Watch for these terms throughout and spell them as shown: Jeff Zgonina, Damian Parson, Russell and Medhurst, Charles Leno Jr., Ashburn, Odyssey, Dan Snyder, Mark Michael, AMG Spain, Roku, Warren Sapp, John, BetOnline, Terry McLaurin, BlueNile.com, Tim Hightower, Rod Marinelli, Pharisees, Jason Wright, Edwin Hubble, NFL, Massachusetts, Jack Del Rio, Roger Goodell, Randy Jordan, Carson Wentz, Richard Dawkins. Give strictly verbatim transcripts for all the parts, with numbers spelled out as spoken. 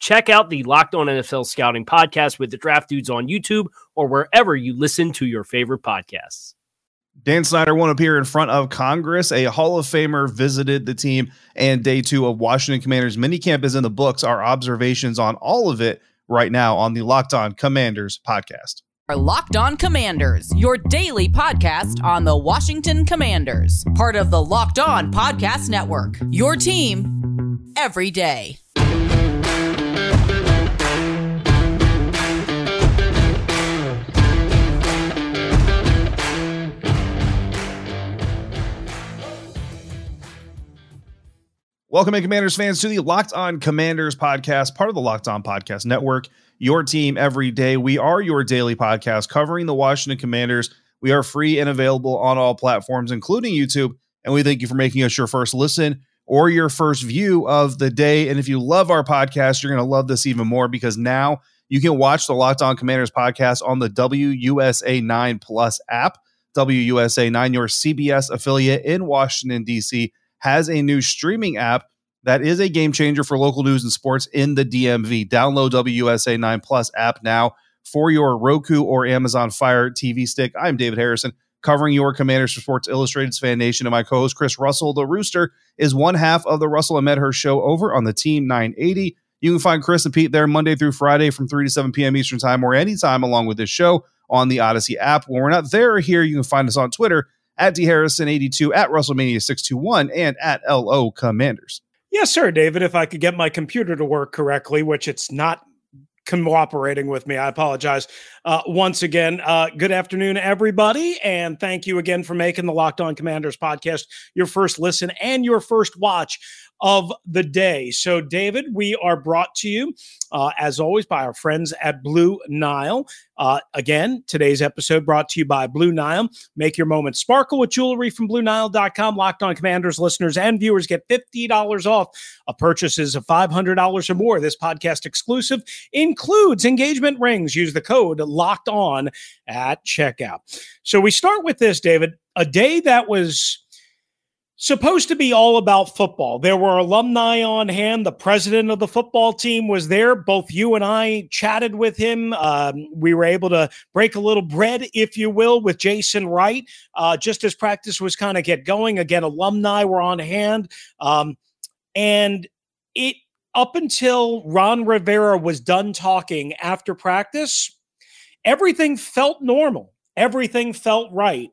Check out the Locked On N F L Scouting podcast with the Draft Dudes on YouTube or wherever you listen to your favorite podcasts. Dan Snyder won't appear in front of Congress. A Hall of Famer visited the team, and day two of Washington Commanders minicamp is in the books. Our observations on all of it right now on the Locked On Commanders podcast. Our Locked On Commanders, your daily podcast on the Washington Commanders, part of the Locked On Podcast Network, your team every day. Welcome in, Commanders fans, to the Locked On Commanders podcast, part of the Locked On Podcast Network, your team every day. We are your daily podcast covering the Washington Commanders. We are free and available on all platforms, including YouTube, and we thank you for making us your first listen or your first view of the day. And if you love our podcast, you're going to love this even more because now you can watch the Locked On Commanders podcast on the W U S A nine Plus app. W U S A nine, your C B S affiliate in Washington, D C, has a new streaming app that is a game changer for local news and sports in the D M V. Download W U S A nine Plus app now for your Roku or Amazon Fire T V stick. I'm David Harrison, covering your Commanders for Sports Illustrated's Fan Nation, and my co-host Chris Russell, the Rooster, is one half of the Russell and Medhurst show over on the Team nine eighty. You can find Chris and Pete there Monday through Friday from three to seven p.m. Eastern time or anytime along with this show on the Odyssey app. When we're not there or here, you can find us on Twitter at D Harrison eighty-two, at Russellmania six twenty-one, and at L O Commanders. Yes, sir, David. If I could get my computer to work correctly, which it's not cooperating with me, I apologize. Uh, once again, uh, good afternoon, everybody, and thank you again for making the Locked On Commanders podcast your first listen and your first watch of the day. So, David, we are brought to you, uh, as always, by our friends at Blue Nile. Uh, again, today's episode brought to you by Blue Nile. Make your moment sparkle with jewelry from Blue Nile dot com. Locked On Commanders listeners and viewers get fifty dollars off a purchases of five hundred dollars or more. This podcast exclusive includes engagement rings. Use the code Locked On at checkout. So we start with this, David, a day that was supposed to be all about football. There were alumni on hand. The president of the football team was there. Both you and I chatted with him. Um, we were able to break a little bread, if you will, with Jason Wright, uh, just as practice was kind of get going. Again, alumni were on hand. Um, and it up until Ron Rivera was done talking after practice, everything felt normal. Everything felt right.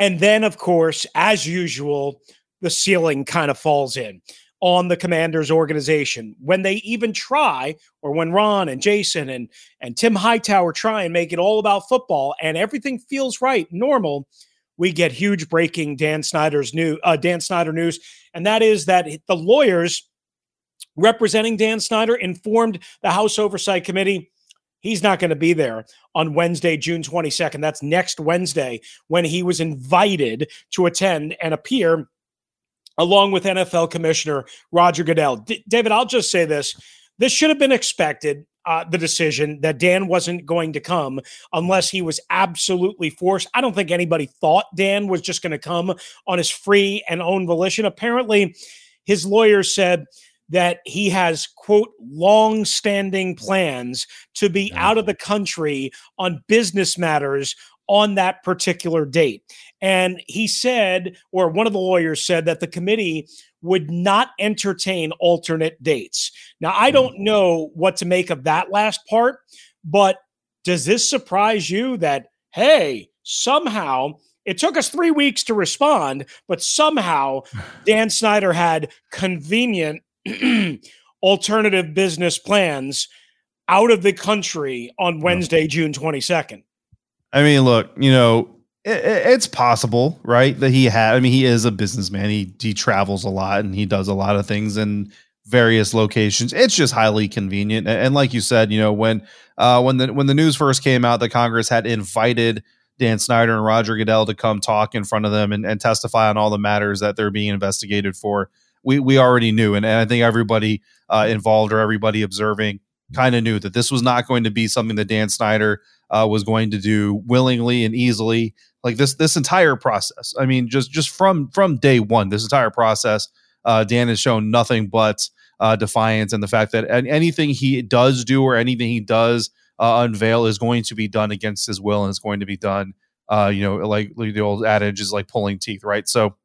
And then, of course, as usual, the ceiling kind of falls in on the Commanders organization. When they even try, or when Ron and Jason and, and Tim Hightower try and make it all about football and everything feels right, normal, we get huge breaking Dan Snyder's new uh, Dan Snyder news. And that is that the lawyers representing Dan Snyder informed the House Oversight Committee he's not going to be there on Wednesday, June twenty-second. That's next Wednesday, when he was invited to attend and appear along with N F L Commissioner Roger Goodell. D- David, I'll just say this. This should have been expected, uh, the decision that Dan wasn't going to come unless he was absolutely forced. I don't think anybody thought Dan was just going to come on his free and own volition. Apparently, His lawyer said that he has, quote, long-standing plans to be out of the country on business matters on that particular date. And he said, or one of the lawyers said, that the committee would not entertain alternate dates. Now, I don't know what to make of that last part, but does this surprise you that, hey, somehow it took us three weeks to respond, but somehow Dan Snyder had convenient alternative business plans out of the country on Wednesday, June twenty-second? I mean, look, you know, it, it's possible, right, that he had, I mean, he is a businessman. He, he travels a lot and he does a lot of things in various locations. It's just highly convenient. And, and like you said, you know, when, uh, when the, when the news first came out that Congress had invited Dan Snyder and Roger Goodell to come talk in front of them and, and testify on all the matters that they're being investigated for, we, we already knew. And, and I think everybody uh, involved or everybody observing kind of knew that this was not going to be something that Dan Snyder Uh, was going to do willingly and easily. Like this, this entire process. I mean, just just from from day one, this entire process, uh, Dan has shown nothing but uh, defiance, and the fact that anything he does do or anything he does uh, unveil is going to be done against his will, and it's going to be done, uh, you know, like, like the old adage is like pulling teeth, right? So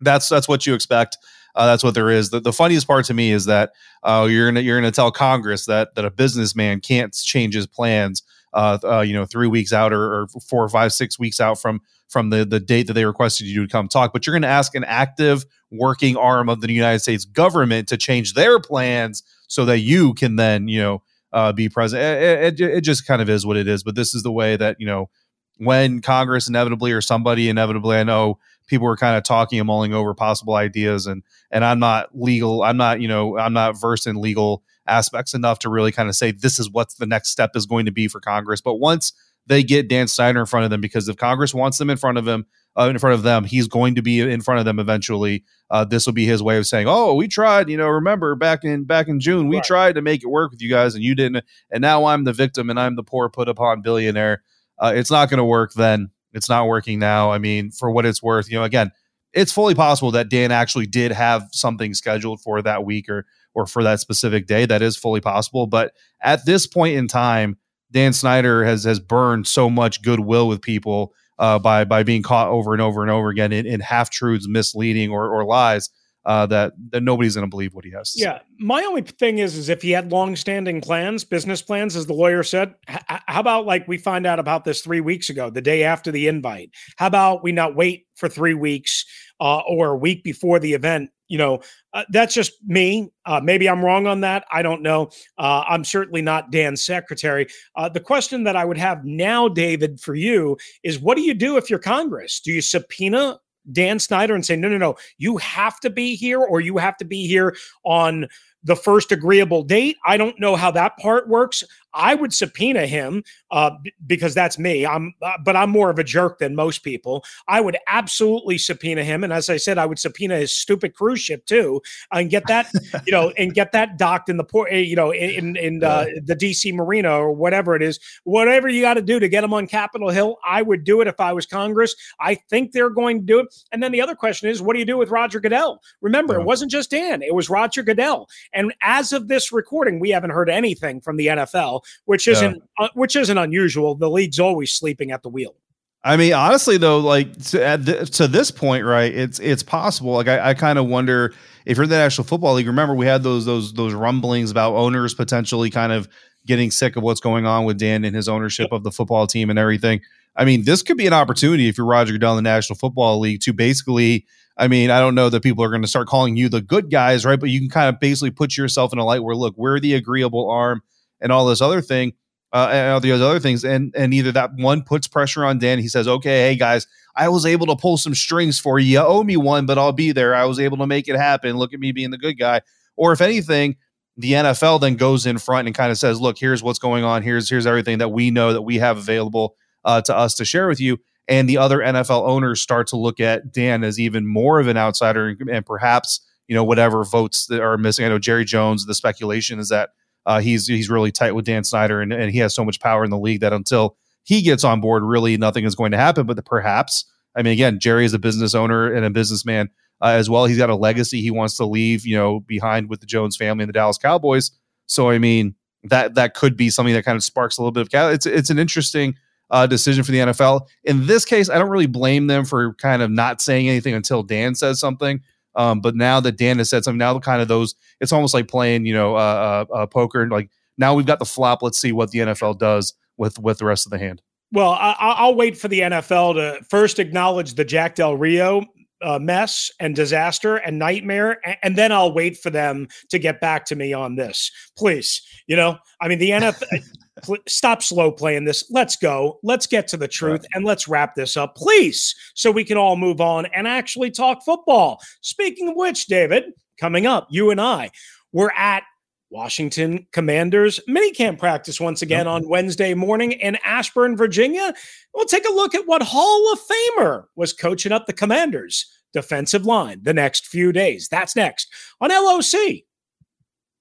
that's that's what you expect. Uh, that's what there is. The, the funniest part to me is that uh, you're gonna you're gonna tell Congress that that a businessman can't change his plans. Uh, uh, you know, three weeks out or, or four or five, six weeks out from from the, the date that they requested you to come talk. But you're going to ask an active working arm of the United States government to change their plans so that you can then, you know, uh, be president. It, it, it just kind of is what it is. But this is the way that, you know, when Congress inevitably or somebody inevitably, I know people were kind of talking and mulling over possible ideas, and and I'm not legal. I'm not, you know, I'm not versed in legal aspects enough to really kind of say this is what the next step is going to be for Congress. But once they get Dan Snyder in front of them, because if Congress wants them in front of him, uh, in front of them, he's going to be in front of them eventually. Uh, this will be his way of saying, "Oh, we tried. You know, remember back in back in June, we right. tried to make it work with you guys, and you didn't. And now I'm the victim, and I'm the poor put upon billionaire. Uh, it's not going to work then. It's not working now. I mean, for what it's worth, you know, again, it's fully possible that Dan actually did have something scheduled for that week or." or for that specific day. That is fully possible. But at this point in time, Dan Snyder has has burned so much goodwill with people uh, by by being caught over and over and over again in, in half-truths, misleading, or or lies uh, that, that nobody's going to believe what he has to yeah. say. My only thing is, is if he had long-standing plans, business plans, as the lawyer said, h- how about like we find out about this three weeks ago, the day after the invite? How about we not wait for three weeks uh, or a week before the event? You know, uh, that's just me. Uh, maybe I'm wrong on that. I don't know. Uh, I'm certainly not Dan's secretary. Uh, the question that I would have now, David, for you is, what do you do if you're Congress? Do you subpoena Dan Snyder and say, no, no, no, you have to be here, or you have to be here on the first agreeable date? I don't know how that part works. I would subpoena him uh, b- because that's me. I'm, uh, but I'm more of a jerk than most people. I would absolutely subpoena him, and as I said, I would subpoena his stupid cruise ship too, and get that, you know, and get that docked in the port, you know, in in uh, the D C Marina or whatever it is. Whatever you got to do to get him on Capitol Hill, I would do it if I was Congress. I think they're going to do it. And then the other question is, what do you do with Roger Goodell? Remember, yeah. It wasn't just Dan; it was Roger Goodell. And as of this recording, we haven't heard anything from the N F L, which isn't yeah. uh, which isn't unusual. The league's always sleeping at the wheel. I mean, honestly, though, like to, at the, to this point, right? It's it's possible. Like I, I kind of wonder if you're in the National Football League. Remember, we had those those those rumblings about owners potentially kind of getting sick of what's going on with Dan and his ownership of the football team and everything. I mean, this could be an opportunity if you're Roger Goodell in the National Football League to basically. I mean, I don't know that people are going to start calling you the good guys, right? But you can kind of basically put yourself in a light where, look, we're the agreeable arm and all this other thing, uh, and all these other things. And and either that one puts pressure on Dan. He says, okay, hey, guys, I was able to pull some strings for you. You owe me one, but I'll be there. I was able to make it happen. Look at me being the good guy. Or if anything, the N F L then goes in front and kind of says, look, here's what's going on. Here's, here's everything that we know that we have available uh, to us to share with you. And the other N F L owners start to look at Dan as even more of an outsider, and perhaps, you know, whatever votes that are missing. I know Jerry Jones, the speculation is that uh, he's he's really tight with Dan Snyder, and, and he has so much power in the league that until he gets on board, really nothing is going to happen. But the perhaps, I mean, again, Jerry is a business owner and a businessman. uh, as well. He's got a legacy he wants to leave, you know, behind with the Jones family and the Dallas Cowboys. So, I mean, that that could be something that kind of sparks a little bit of. It's it's an interesting uh, decision for the N F L. In this case, I don't really blame them for kind of not saying anything until Dan says something. Um, but now that Dan has said something, now kind of those, it's almost like playing, you know, uh, uh, poker. Like, now we've got the flop. Let's see what the N F L does with, with the rest of the hand. Well, I, I'll wait for the N F L to first acknowledge the Jack Del Rio uh, mess and disaster and nightmare, and, and then I'll wait for them to get back to me on this. Please, you know, I mean, the N F L... Stop slow playing this. Let's go. Let's get to the truth and let's wrap this up, please, so we can all move on and actually talk football. Speaking of which, David, coming up, you and I, we're at Washington Commanders minicamp practice once again on Wednesday morning in Ashburn, Virginia. We'll take a look at what Hall of Famer was coaching up the Commanders' defensive line the next few days. That's next on L O C.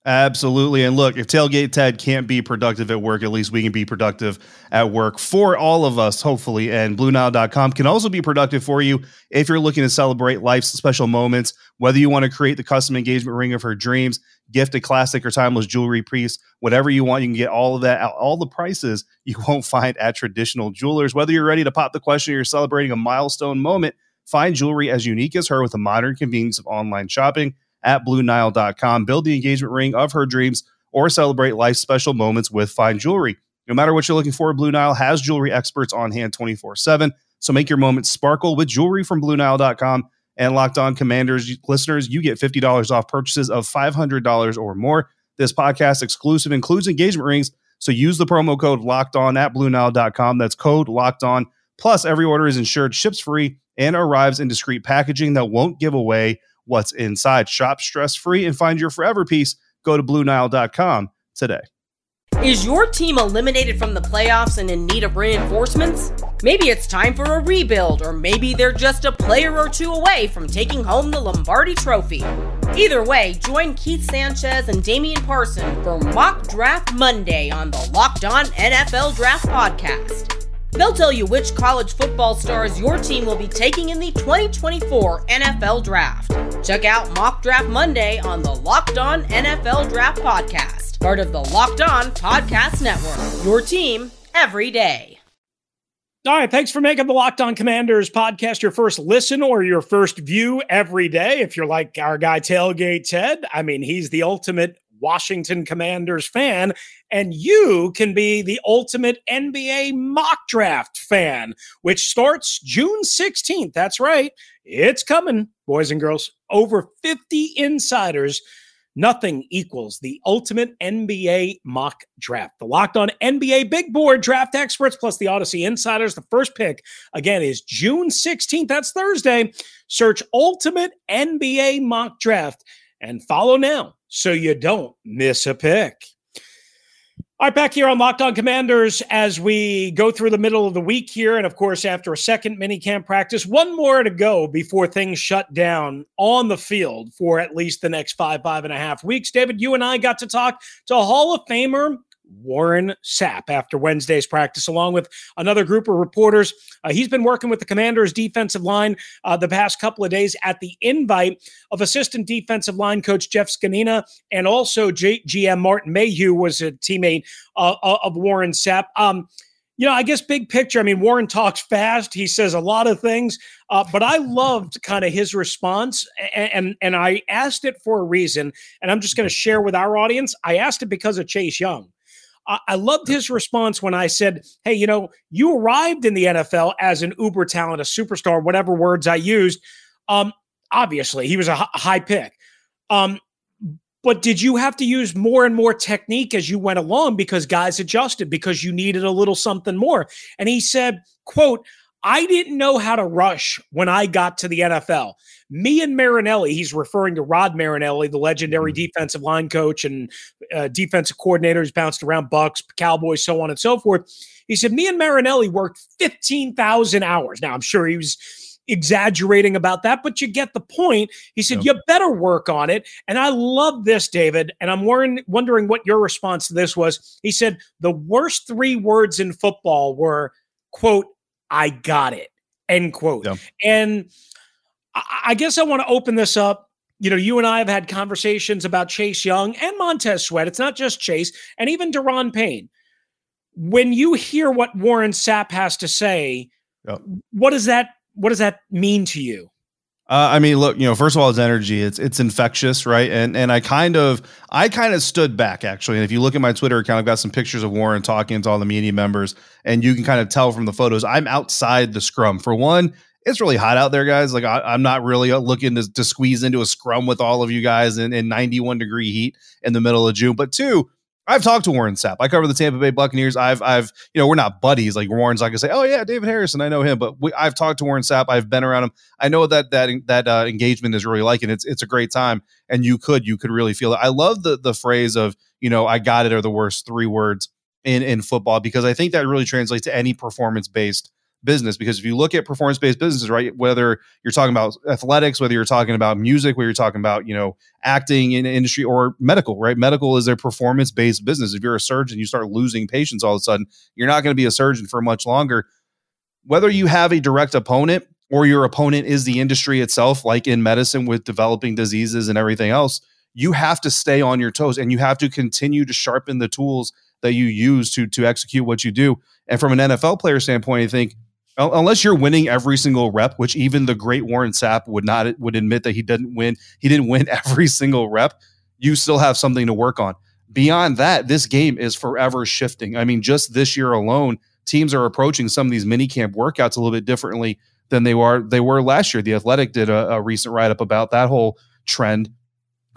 Absolutely. And look, if Tailgate Ted can't be productive at work, at least we can be productive at work for all of us, hopefully. And Blue Nile dot com can also be productive for you if you're looking to celebrate life's special moments, whether you want to create the custom engagement ring of her dreams, gift a classic or timeless jewelry piece, whatever you want, you can get all of that, all the prices you won't find at traditional jewelers. Whether you're ready to pop the question or you're celebrating a milestone moment, find jewelry as unique as her with the modern convenience of online shopping at Blue Nile dot com. Build the engagement ring of her dreams or celebrate life's special moments with fine jewelry. No matter what you're looking for, Blue Nile has jewelry experts on hand twenty-four seven. So make your moments sparkle with jewelry from Blue Nile dot com. And Locked On Commanders listeners, you get fifty dollars off purchases of five hundred dollars or more. This podcast exclusive includes engagement rings, so use the promo code Locked On at Blue Nile dot com. That's code Locked On. Plus, every order is insured, ships free, and arrives in discreet packaging that won't give away what's inside. Shop stress-free and find your forever piece. Go to Blue Nile dot com today. Is your team eliminated from the playoffs and in need of reinforcements? Maybe it's time for a rebuild, or maybe they're just a player or two away from taking home the Lombardi Trophy. Either way, join Keith Sanchez and Damian Parson for Mock Draft Monday on the Locked On N F L Draft Podcast. They'll tell you which college football stars your team will be taking in the twenty twenty-four N F L Draft. Check out Mock Draft Monday on the Locked On N F L Draft Podcast, part of the Locked On Podcast Network, your team every day. All right, thanks for making the Locked On Commanders podcast your first listen or your first view every day. If you're like our guy Tailgate Ted, I mean, he's the ultimate Washington Commanders fan, and you can be the ultimate N B A mock draft fan, which starts June sixteenth. That's right. It's coming, boys and girls. Over fifty insiders. Nothing equals the ultimate N B A mock draft. The Locked On N B A Big Board draft experts plus the Odyssey insiders. The first pick, again, is June sixteenth. That's Thursday. Search Ultimate N B A Mock Draft and follow now, so you don't miss a pick. All right, back here on Locked On Commanders as we go through the middle of the week here. And, of course, after a second minicamp practice, one more to go before things shut down on the field for at least the next five, five and a half weeks. David, you and I got to talk to Hall of Famer Warren Sapp after Wednesday's practice, along with another group of reporters. Uh, he's been working with the Commanders' defensive line uh, the past couple of days at the invite of assistant defensive line coach Jeff Zgonina, and also G- GM Martin Mayhew was a teammate uh, of Warren Sapp. Um, you know, I guess big picture, I mean, Warren talks fast. He says a lot of things, uh, but I loved kind of his response, and, and, and I asked it for a reason, and I'm just going to share with our audience. I asked it because of Chase Young. I loved his response when I said, hey, you know, you arrived in the N F L as an uber talent, a superstar, whatever words I used. Um, obviously, he was a high pick. Um, but did you have to use more and more technique as you went along because guys adjusted, because you needed a little something more? And he said, quote, I didn't know how to rush when I got to the N F L. Me and Marinelli, he's referring to Rod Marinelli, the legendary defensive line coach and uh, defensive coordinator who's bounced around Bucks, Cowboys, so on and so forth. He said, me and Marinelli worked fifteen thousand hours. Now, I'm sure he was exaggerating about that, but you get the point. He said, yep. You better work on it. And I love this, David, and I'm wondering what your response to this was. He said, the worst three words in football were, quote, I got it, end quote. Yeah. And I, I guess I want to open this up. You know, you and I have had conversations about Chase Young and Montez Sweat. It's not just Chase, and even Daron Payne. When you hear what Warren Sapp has to say, yep. what does that what does that mean to you? Uh, I mean, look, you know, first of all, it's energy. It's it's infectious, right? And and I kind of I kind of stood back, actually. And if you look at my Twitter account, I've got some pictures of Warren talking to all the media members, and you can kind of tell from the photos, I'm outside the scrum. For one, it's really hot out there, guys. Like, I, I'm not really looking to, to squeeze into a scrum with all of you guys in, in ninety-one degree heat in the middle of June. But two, I've talked to Warren Sapp. I cover the Tampa Bay Buccaneers. I've, I've, you know, we're not buddies. Like, Warren's not gonna say, "Oh yeah, David Harrison, I know him." But we, I've talked to Warren Sapp. I've been around him. I know that that that uh, engagement is really like, and it's it's a great time. And you could you could really feel it. I love the the phrase of, you know, "I got it" are the worst three words in in football, because I think that really translates to any performance based business. Because if you look at performance based businesses, right, whether you're talking about athletics, whether you're talking about music, whether you're talking about, you know, acting in industry, or medical, right? Medical is a performance based business. If you're a surgeon, you start losing patients all of a sudden, you're not going to be a surgeon for much longer. Whether you have a direct opponent or your opponent is the industry itself, like in medicine with developing diseases and everything else, you have to stay on your toes, and you have to continue to sharpen the tools that you use to, to execute what you do. And from an N F L player standpoint, I think, unless you're winning every single rep, which even the great Warren Sapp would not would admit that he didn't win. He didn't win every single rep. You still have something to work on. Beyond that, this game is forever shifting. I mean, just this year alone, teams are approaching some of these minicamp workouts a little bit differently than they were they were last year. The Athletic did a, a recent write up about that whole trend.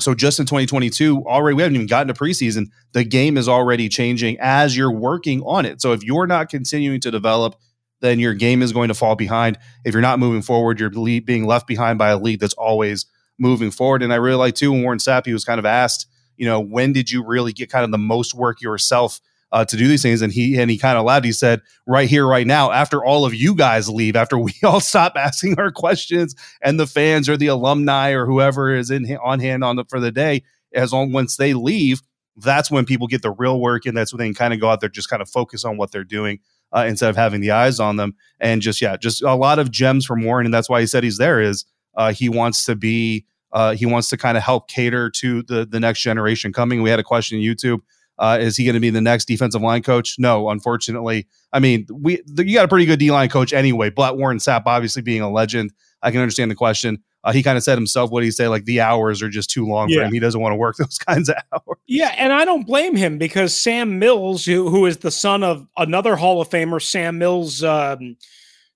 So just in twenty twenty-two, already we haven't even gotten to preseason. The game is already changing as you're working on it. So if you're not continuing to develop, then your game is going to fall behind. If you're not moving forward, you're being left behind by a league that's always moving forward. And I really like, too, when Warren Sapp, he was kind of asked, you know, when did you really get kind of the most work yourself uh, to do these things? And he and he kind of laughed. He said, right here, right now, after all of you guys leave, after we all stop asking our questions, and the fans or the alumni or whoever is in on hand on the, for the day, as long once they leave, that's when people get the real work. And that's when they can kind of go out there, just kind of focus on what they're doing. Uh, instead of having the eyes on them. And just, yeah, just a lot of gems from Warren. And that's why he said he's there is uh, he wants to be, uh, he wants to kind of help cater to the the next generation coming. We had a question on YouTube. Uh, is he going to be the next defensive line coach? No, unfortunately. I mean, we the, you got a pretty good D-line coach anyway, but Warren Sapp obviously being a legend, I can understand the question. Uh, he kind of said himself, what did he say? Like, the hours are just too long yeah. for him. He doesn't want to work those kinds of hours. Yeah, and I don't blame him, because Sam Mills, who who is the son of another Hall of Famer, Sam Mills um,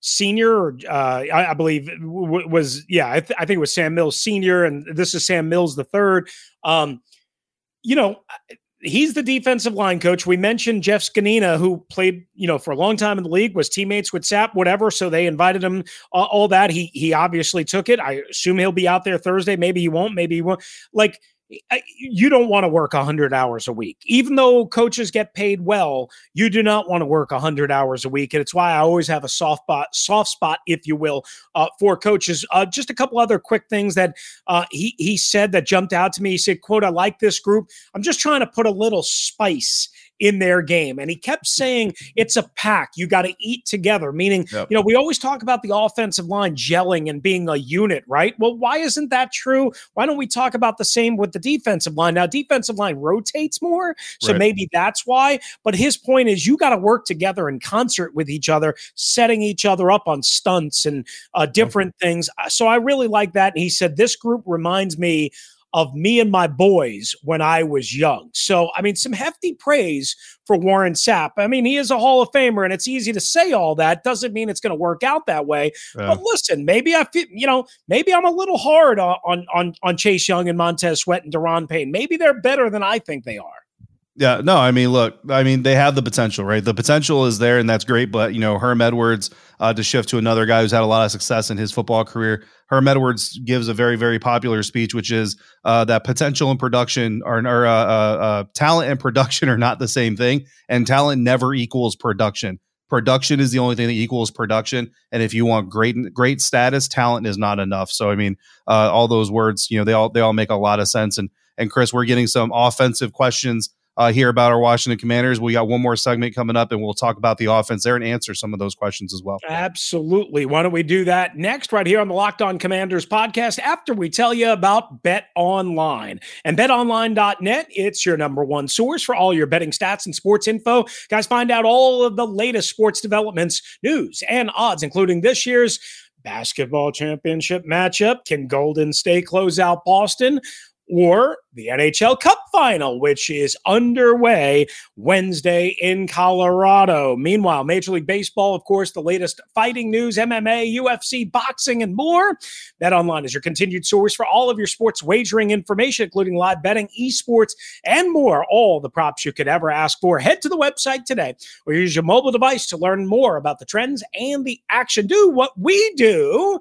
Senior, uh, I, I believe w- was, yeah, I, th- I think it was Sam Mills Senior, and this is Sam Mills the third. Um, you know, he's the defensive line coach. We mentioned Jeff Zgonina, who played, you know, for a long time in the league, was teammates with Sapp, whatever. So they invited him, uh, all that. He he obviously took it. I assume he'll be out there Thursday. Maybe he won't. Maybe he won't. Like, you don't want to work one hundred hours a week. Even though coaches get paid well, you do not want to work one hundred hours a week. And it's why I always have a soft spot, soft spot if you will, uh, for coaches. Uh, just a couple other quick things that uh, he, he said that jumped out to me. He said, quote, "I like this group. I'm just trying to put a little spice in their game." And he kept saying it's a pack. You got to eat together. Meaning, yep. you know, we always talk about the offensive line gelling and being a unit, right? Well, why isn't that true? Why don't we talk about the same with the defensive line? Now, defensive line rotates more, so right. maybe that's why. But his point is you got to work together in concert with each other, setting each other up on stunts and uh, different okay. things. So I really like that. And he said, this group reminds me of me and my boys when I was young. So, I mean, some hefty praise for Warren Sapp. I mean, he is a Hall of Famer, and it's easy to say all that. Doesn't mean it's going to work out that way. Yeah. But listen, maybe I feel, you know, maybe I'm a little hard on on on Chase Young and Montez Sweat and Daron Payne. Maybe they're better than I think they are. Yeah, no, I mean, look, I mean, they have the potential, right? The potential is there, and that's great. But, you know, Herm Edwards, uh, to shift to another guy who's had a lot of success in his football career, Herm Edwards gives a very, very popular speech, which is uh, that potential and production are, or uh, uh, talent and production are not the same thing. And talent never equals production. Production is the only thing that equals production. And if you want great, great status, talent is not enough. So, I mean, uh, all those words, you know, they all, they all make a lot of sense. And, and Chris, we're getting some offensive questions uh, here about our Washington Commanders. We got one more segment coming up, and we'll talk about the offense there and answer some of those questions as well. Absolutely. Why don't we do that next right here on the Locked On Commanders podcast after we tell you about BetOnline. And bet online dot net, it's your number one source for all your betting stats and sports info. Guys, find out all of the latest sports developments, news, and odds, including this year's basketball championship matchup. Can Golden State close out Boston? Or the N H L Cup Final, which is underway Wednesday in Colorado. Meanwhile, Major League Baseball, of course, the latest fighting news, M M A, U F C, boxing, and more. BetOnline is your continued source for all of your sports wagering information, including live betting, esports, and more. All the props you could ever ask for. Head to the website today or use your mobile device to learn more about the trends and the action. Do what we do.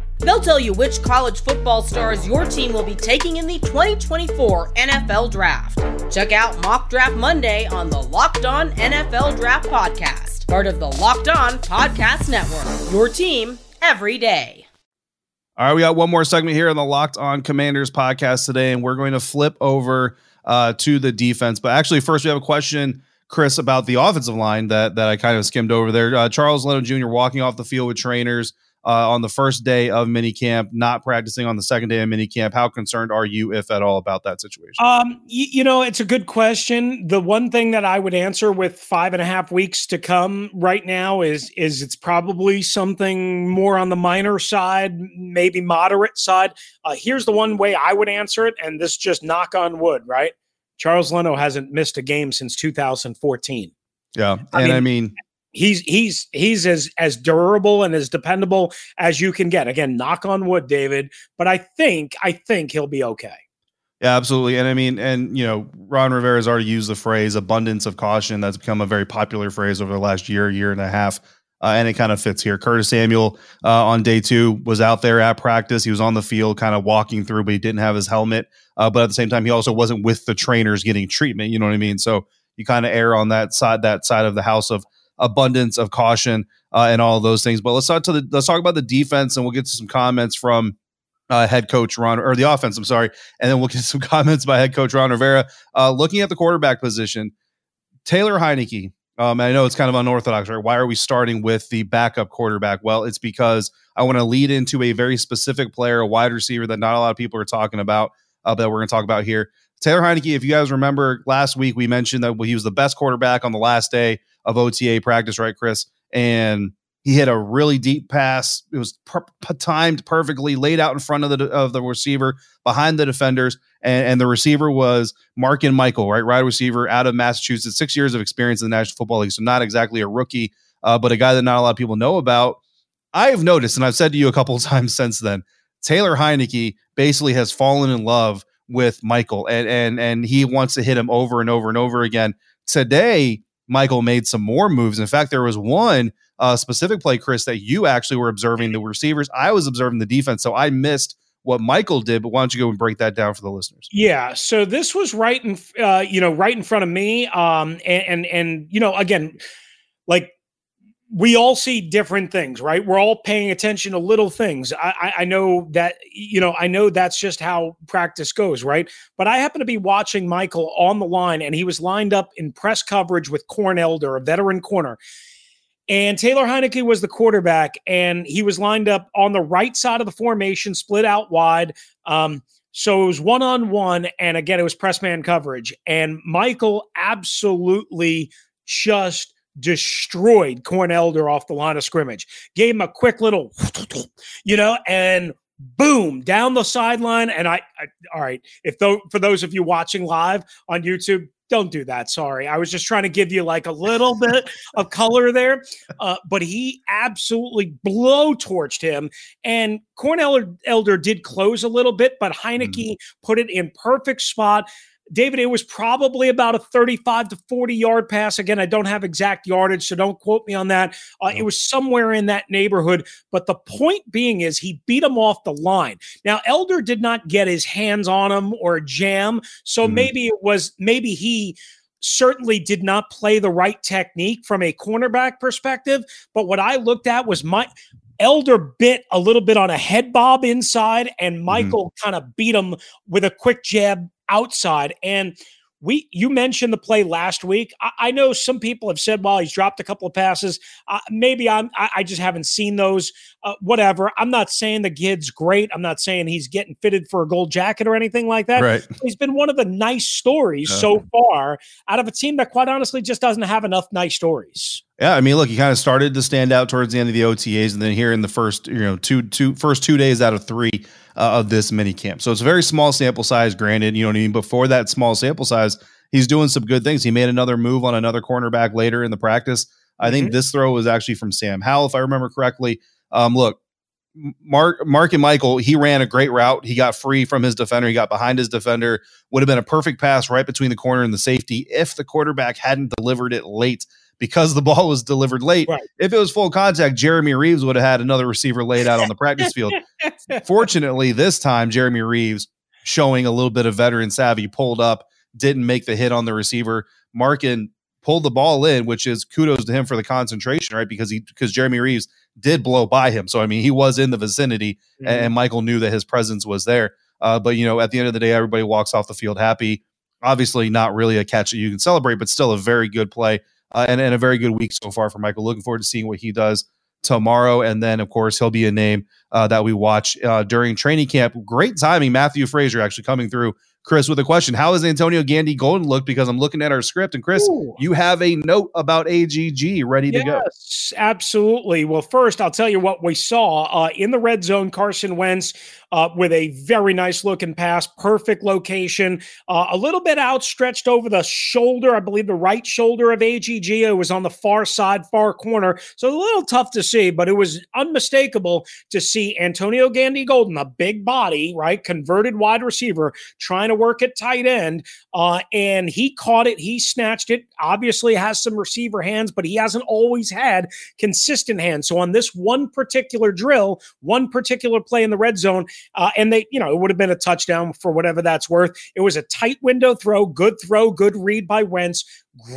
They'll tell you which college football stars your team will be taking in the twenty twenty-four N F L Draft. Check out Mock Draft Monday on the Locked On N F L Draft podcast, part of the Locked On Podcast Network, your team every day. All right, we got one more segment here on the Locked On Commanders podcast today, and we're going to flip over uh, to the defense. But actually, first, we have a question, Chris, about the offensive line that, that I kind of skimmed over there. Uh, Charles Leno Junior walking off the field with trainers Uh, on the first day of minicamp, not practicing on the second day of minicamp. How concerned are you, if at all, about that situation? Um, you, you know, it's a good question. The one thing that I would answer with five and a half weeks to come right now is, is it's probably something more on the minor side, maybe moderate side. Uh, here's the one way I would answer it, and this just knock on wood, right? Charles Leno hasn't missed a game since two thousand fourteen. Yeah, and I mean... I mean He's he's he's as as durable and as dependable as you can get. Again, knock on wood, David. But I think I think he'll be okay. Yeah, absolutely. And I mean, and you know, Ron Rivera's already used the phrase "abundance of caution." That's become a very popular phrase over the last year, year and a half, uh, and it kind of fits here. Curtis Samuel uh, on day two was out there at practice. He was on the field, kind of walking through, but he didn't have his helmet. Uh, but at the same time, he also wasn't with the trainers getting treatment. You know what I mean? So you kind of err on that side, that side of the house of abundance of caution uh, and all of those things. But let's talk to the, let's talk about the defense, and we'll get to some comments from uh, head coach Ron, or the offense, I'm sorry. And then we'll get some comments by head coach Ron Rivera. Uh, looking at the quarterback position, Taylor Heinicke, um, and I know it's kind of unorthodox, right? Why are we starting with the backup quarterback? Well, it's because I want to lead into a very specific player, a wide receiver that not a lot of people are talking about, uh, that we're going to talk about here. Taylor Heinicke, if you guys remember last week, we mentioned that he was the best quarterback on the last day of O T A practice, right, Chris? And he hit a really deep pass. It was per- timed perfectly, laid out in front of the of the receiver, behind the defenders, and, and the receiver was Mark Michael, right, wide receiver out of Massachusetts, six years of experience in the National Football League, so not exactly a rookie, uh, but a guy that not a lot of people know about. I've noticed, and I've said to you a couple of times since then, Taylor Heinicke basically has fallen in love with Michael, and and and he wants to hit him over and over and over again. Today, Michael made some more moves. In fact, there was one uh, specific play, Chris, that you actually were observing the receivers. I was observing the defense, so I missed what Michael did. But why don't you go and break that down for the listeners? Yeah. So this was right in, uh, you know, right in front of me. Um, and, and and you know, again, like we all see different things, right? We're all paying attention to little things. I, I, I know that, you know, I know that's just how practice goes, right? But I happen to be watching Michael on the line, and he was lined up in press coverage with Corn Elder, a veteran corner. And Taylor Heinicke was the quarterback, and he was lined up on the right side of the formation, split out wide. Um, so it was one-on-one, and again, it was press man coverage. And Michael absolutely just destroyed Corn Elder off the line of scrimmage. Gave him a quick little, you know, and boom, down the sideline. And I, I all right, if though for those of you watching live on YouTube, don't do that. Sorry. I was just trying to give you like a little bit of color there. Uh, but he absolutely blowtorched him. And Corn Elder did close a little bit, but Heinicke mm. put it in perfect spot. David, it was probably about a thirty-five to forty yard pass. Again, I don't have exact yardage, so don't quote me on that. Uh, it was somewhere in that neighborhood. But the point being is he beat him off the line. Now, Elder did not get his hands on him or jam. So mm-hmm. maybe it was, maybe he certainly did not play the right technique from a cornerback perspective. But what I looked at was my Elder bit a little bit on a head bob inside, and Michael mm-hmm. kind of beat him with a quick jab outside. And we, you mentioned the play last week. I, I know some people have said, well, he's dropped a couple of passes. Uh, maybe I'm, I, I just haven't seen those, uh, whatever. I'm not saying the kid's great. I'm not saying he's getting fitted for a gold jacket or anything like that. Right. He's been one of the nice stories yeah. so far out of a team that quite honestly just doesn't have enough nice stories. Yeah, I mean, look, he kind of started to stand out towards the end of the O T As, and then here in the first, you know, two, two, first two days out of three uh, of this mini camp. So it's a very small sample size, granted, you know what I mean? Before that small sample size, he's doing some good things. He made another move on another cornerback later in the practice. I mm-hmm. think this throw was actually from Sam Howell, if I remember correctly. Um, look, Mark, Mark and Michael, he ran a great route. He got free from his defender. He got behind his defender. Would have been a perfect pass right between the corner and the safety if the quarterback hadn't delivered it late. Because the ball was delivered late. Right. If it was full contact, Jeremy Reeves would have had another receiver laid out on the practice field. Fortunately, this time, Jeremy Reeves, showing a little bit of veteran savvy, pulled up, didn't make the hit on the receiver. Markin pulled the ball in, which is kudos to him for the concentration, right? Because he, because Jeremy Reeves did blow by him. So, I mean, he was in the vicinity, mm-hmm. and, and Michael knew that his presence was there. Uh, but, you know, at the end of the day, everybody walks off the field happy. Obviously, not really a catch that you can celebrate, but still a very good play. Uh, and, and a very good week so far for Michael. Looking forward to seeing what he does tomorrow. And then, of course, he'll be a name uh, that we watch uh, during training camp. Great timing. Matthew Frazier actually coming through. Chris with a question. How has Antonio Gandy-Golden looked? Because I'm looking at our script. And, Chris, Ooh. you have a note about A G G ready yes, to go. Yes, absolutely. Well, first, I'll tell you what we saw. Uh, in the red zone, Carson Wentz uh, with a very nice-looking pass, perfect location, uh, a little bit outstretched over the shoulder, I believe the right shoulder of A G G. It was on the far side, far corner. So a little tough to see, but it was unmistakable to see Antonio Gandy-Golden, a big body, right, converted wide receiver, trying to to work at tight end, uh, and he caught it. He snatched it. Obviously has some receiver hands, but he hasn't always had consistent hands. So on this one particular drill, one particular play in the red zone, uh, and they, you know, it would have been a touchdown for whatever that's worth. It was a tight window throw, good throw, good read by Wentz.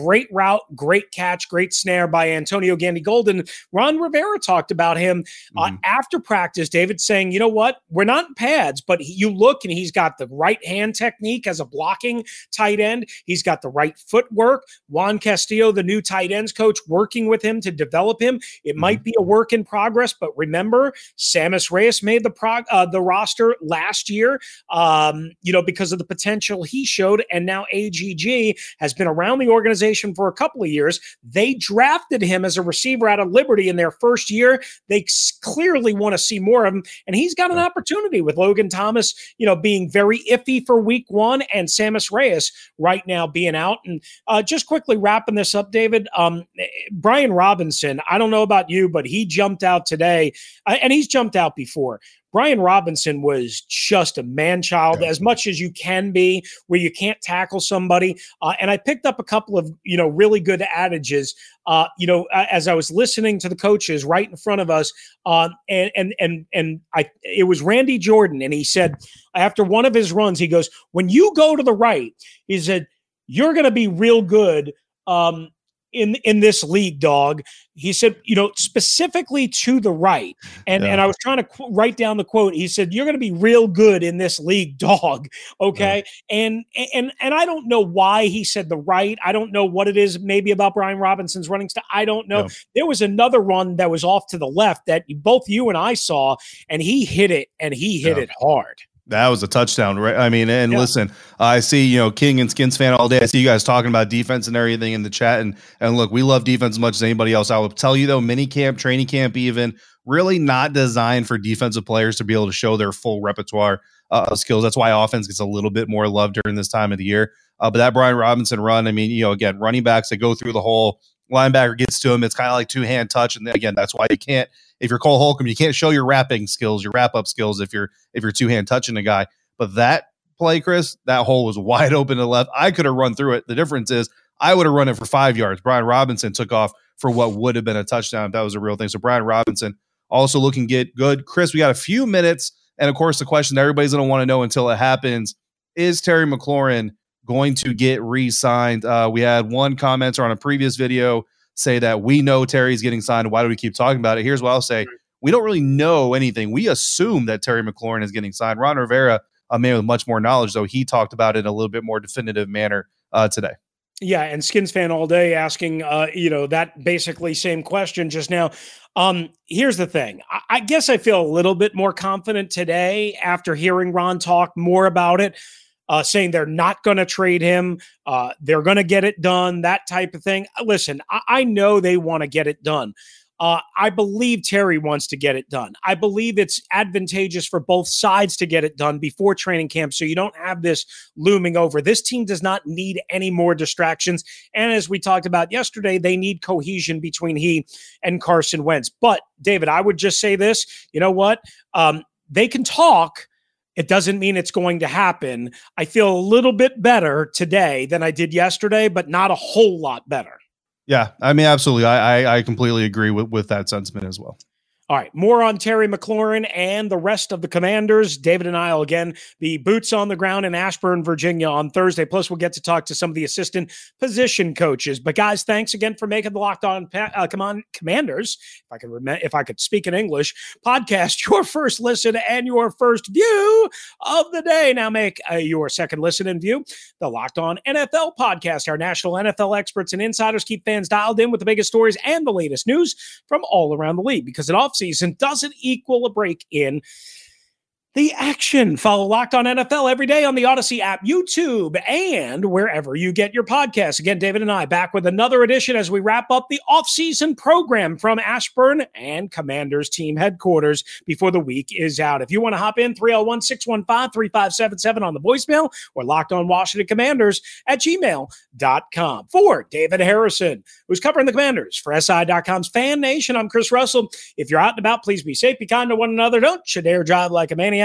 Great route, great catch, great snare by Antonio Gandy-Golden. Ron Rivera talked about him uh, mm-hmm. after practice, David, saying, you know what, we're not in pads, but he, you look and he's got the right hand technique as a blocking tight end. He's got the right footwork. Juan Castillo, the new tight ends coach, working with him to develop him. It mm-hmm. might be a work in progress, but remember, Samus Reyes made the prog- uh, the roster last year, um, you know, because of the potential he showed. And now A G G has been around the organization. organization for a couple of years. They drafted him as a receiver out of Liberty in their first year. They clearly want to see more of him, and he's got an opportunity with Logan Thomas, you know, being very iffy for week one, and Samus Reyes right now being out. And uh, just quickly wrapping this up, David, um, Brian Robinson, I don't know about you, but he jumped out today, uh, and he's jumped out before. Brian Robinson was just a man-child, yeah. as much as you can be, where you can't tackle somebody. Uh, and I picked up a couple of, you know, really good adages, uh, you know, as I was listening to the coaches right in front of us. Uh, and and and and I, it was Randy Jordan, and he said after one of his runs, he goes, "When you go to the right," he said, "you're going to be real good." Um, in in this league, dog. He said, you know, specifically to the right. And yeah. and I was trying to qu- write down the quote. He said, "You're going to be real good in this league, dog." Okay. Yeah. And, and, and I don't know why he said the right. I don't know what it is maybe about Brian Robinson's running style. I don't know. Yeah. There was another run that was off to the left that both you and I saw, and he hit it and he hit yeah. it hard. That was a touchdown, right? I mean, and yeah. listen, I see, you know, King and Skins fan all day. I see you guys talking about defense and everything in the chat. And and look, we love defense as much as anybody else. I will tell you, though, mini camp, training camp even, really not designed for defensive players to be able to show their full repertoire uh, of skills. That's why offense gets a little bit more love during this time of the year. Uh, but that Brian Robinson run, I mean, you know, again, running backs that go through the hole, linebacker gets to him. It's kind of like two-hand touch. And again, that's why you can't. If you're Cole Holcomb, you can't show your wrapping skills, your wrap-up skills if you're if you're two-hand touching a guy. But that play, Chris, that hole was wide open to the left. I could have run through it. The difference is I would have run it for five yards. Brian Robinson took off for what would have been a touchdown if that was a real thing. So Brian Robinson also looking get good. Chris, we got a few minutes. And, of course, the question that everybody's going to want to know until it happens is Terry McLaurin going to get re-signed? Uh, we had one commenter on a previous video say that we know Terry's getting signed. Why do we keep talking about it? Here's what I'll say. We don't really know anything. We assume that Terry McLaurin is getting signed. Ron Rivera, a man with much more knowledge, though, he talked about it in a little bit more definitive manner uh, today. Yeah, and Skins Fan All Day asking, uh, you know, that basically same question just now. Um, here's the thing. I-, I guess I feel a little bit more confident today after hearing Ron talk more about it, uh, saying they're not going to trade him. Uh, they're going to get it done, that type of thing. Listen, I, I know they want to get it done. Uh, I believe Terry wants to get it done. I believe it's advantageous for both sides to get it done before training camp, so you don't have this looming over. This team does not need any more distractions. And as we talked about yesterday, they need cohesion between he and Carson Wentz. But, David, I would just say this. You know what? Um, they can talk. It doesn't mean it's going to happen. I feel a little bit better today than I did yesterday, but not a whole lot better. Yeah, I mean, absolutely. I, I I completely agree with, with that sentiment as well. All right, more on Terry McLaurin and the rest of the Commanders. David and I will again be boots on the ground in Ashburn, Virginia on Thursday. Plus, we'll get to talk to some of the assistant position coaches. But guys, thanks again for making the Locked On uh, Commanders, if I could rem- if I could speak in English, podcast your first listen and your first view of the day. Now make uh, your second listen and view the Locked On N F L podcast. Our national N F L experts and insiders keep fans dialed in with the biggest stories and the latest news from all around the league, because it all season doesn't equal a break in the action. Follow Locked On N F L every day on the Odyssey app, YouTube, and wherever you get your podcasts. Again, David and I back with another edition as we wrap up the off-season program from Ashburn and Commanders team headquarters before the week is out. If you want to hop in, three oh one, six one five, three five seven seven on the voicemail or Locked On Washington Commanders at gmail dot com. For David Harrison, who's covering the Commanders for S I dot com's Fan Nation, I'm Chris Russell. If you're out and about, please be safe, be kind to one another. Don't you dare drive like a maniac.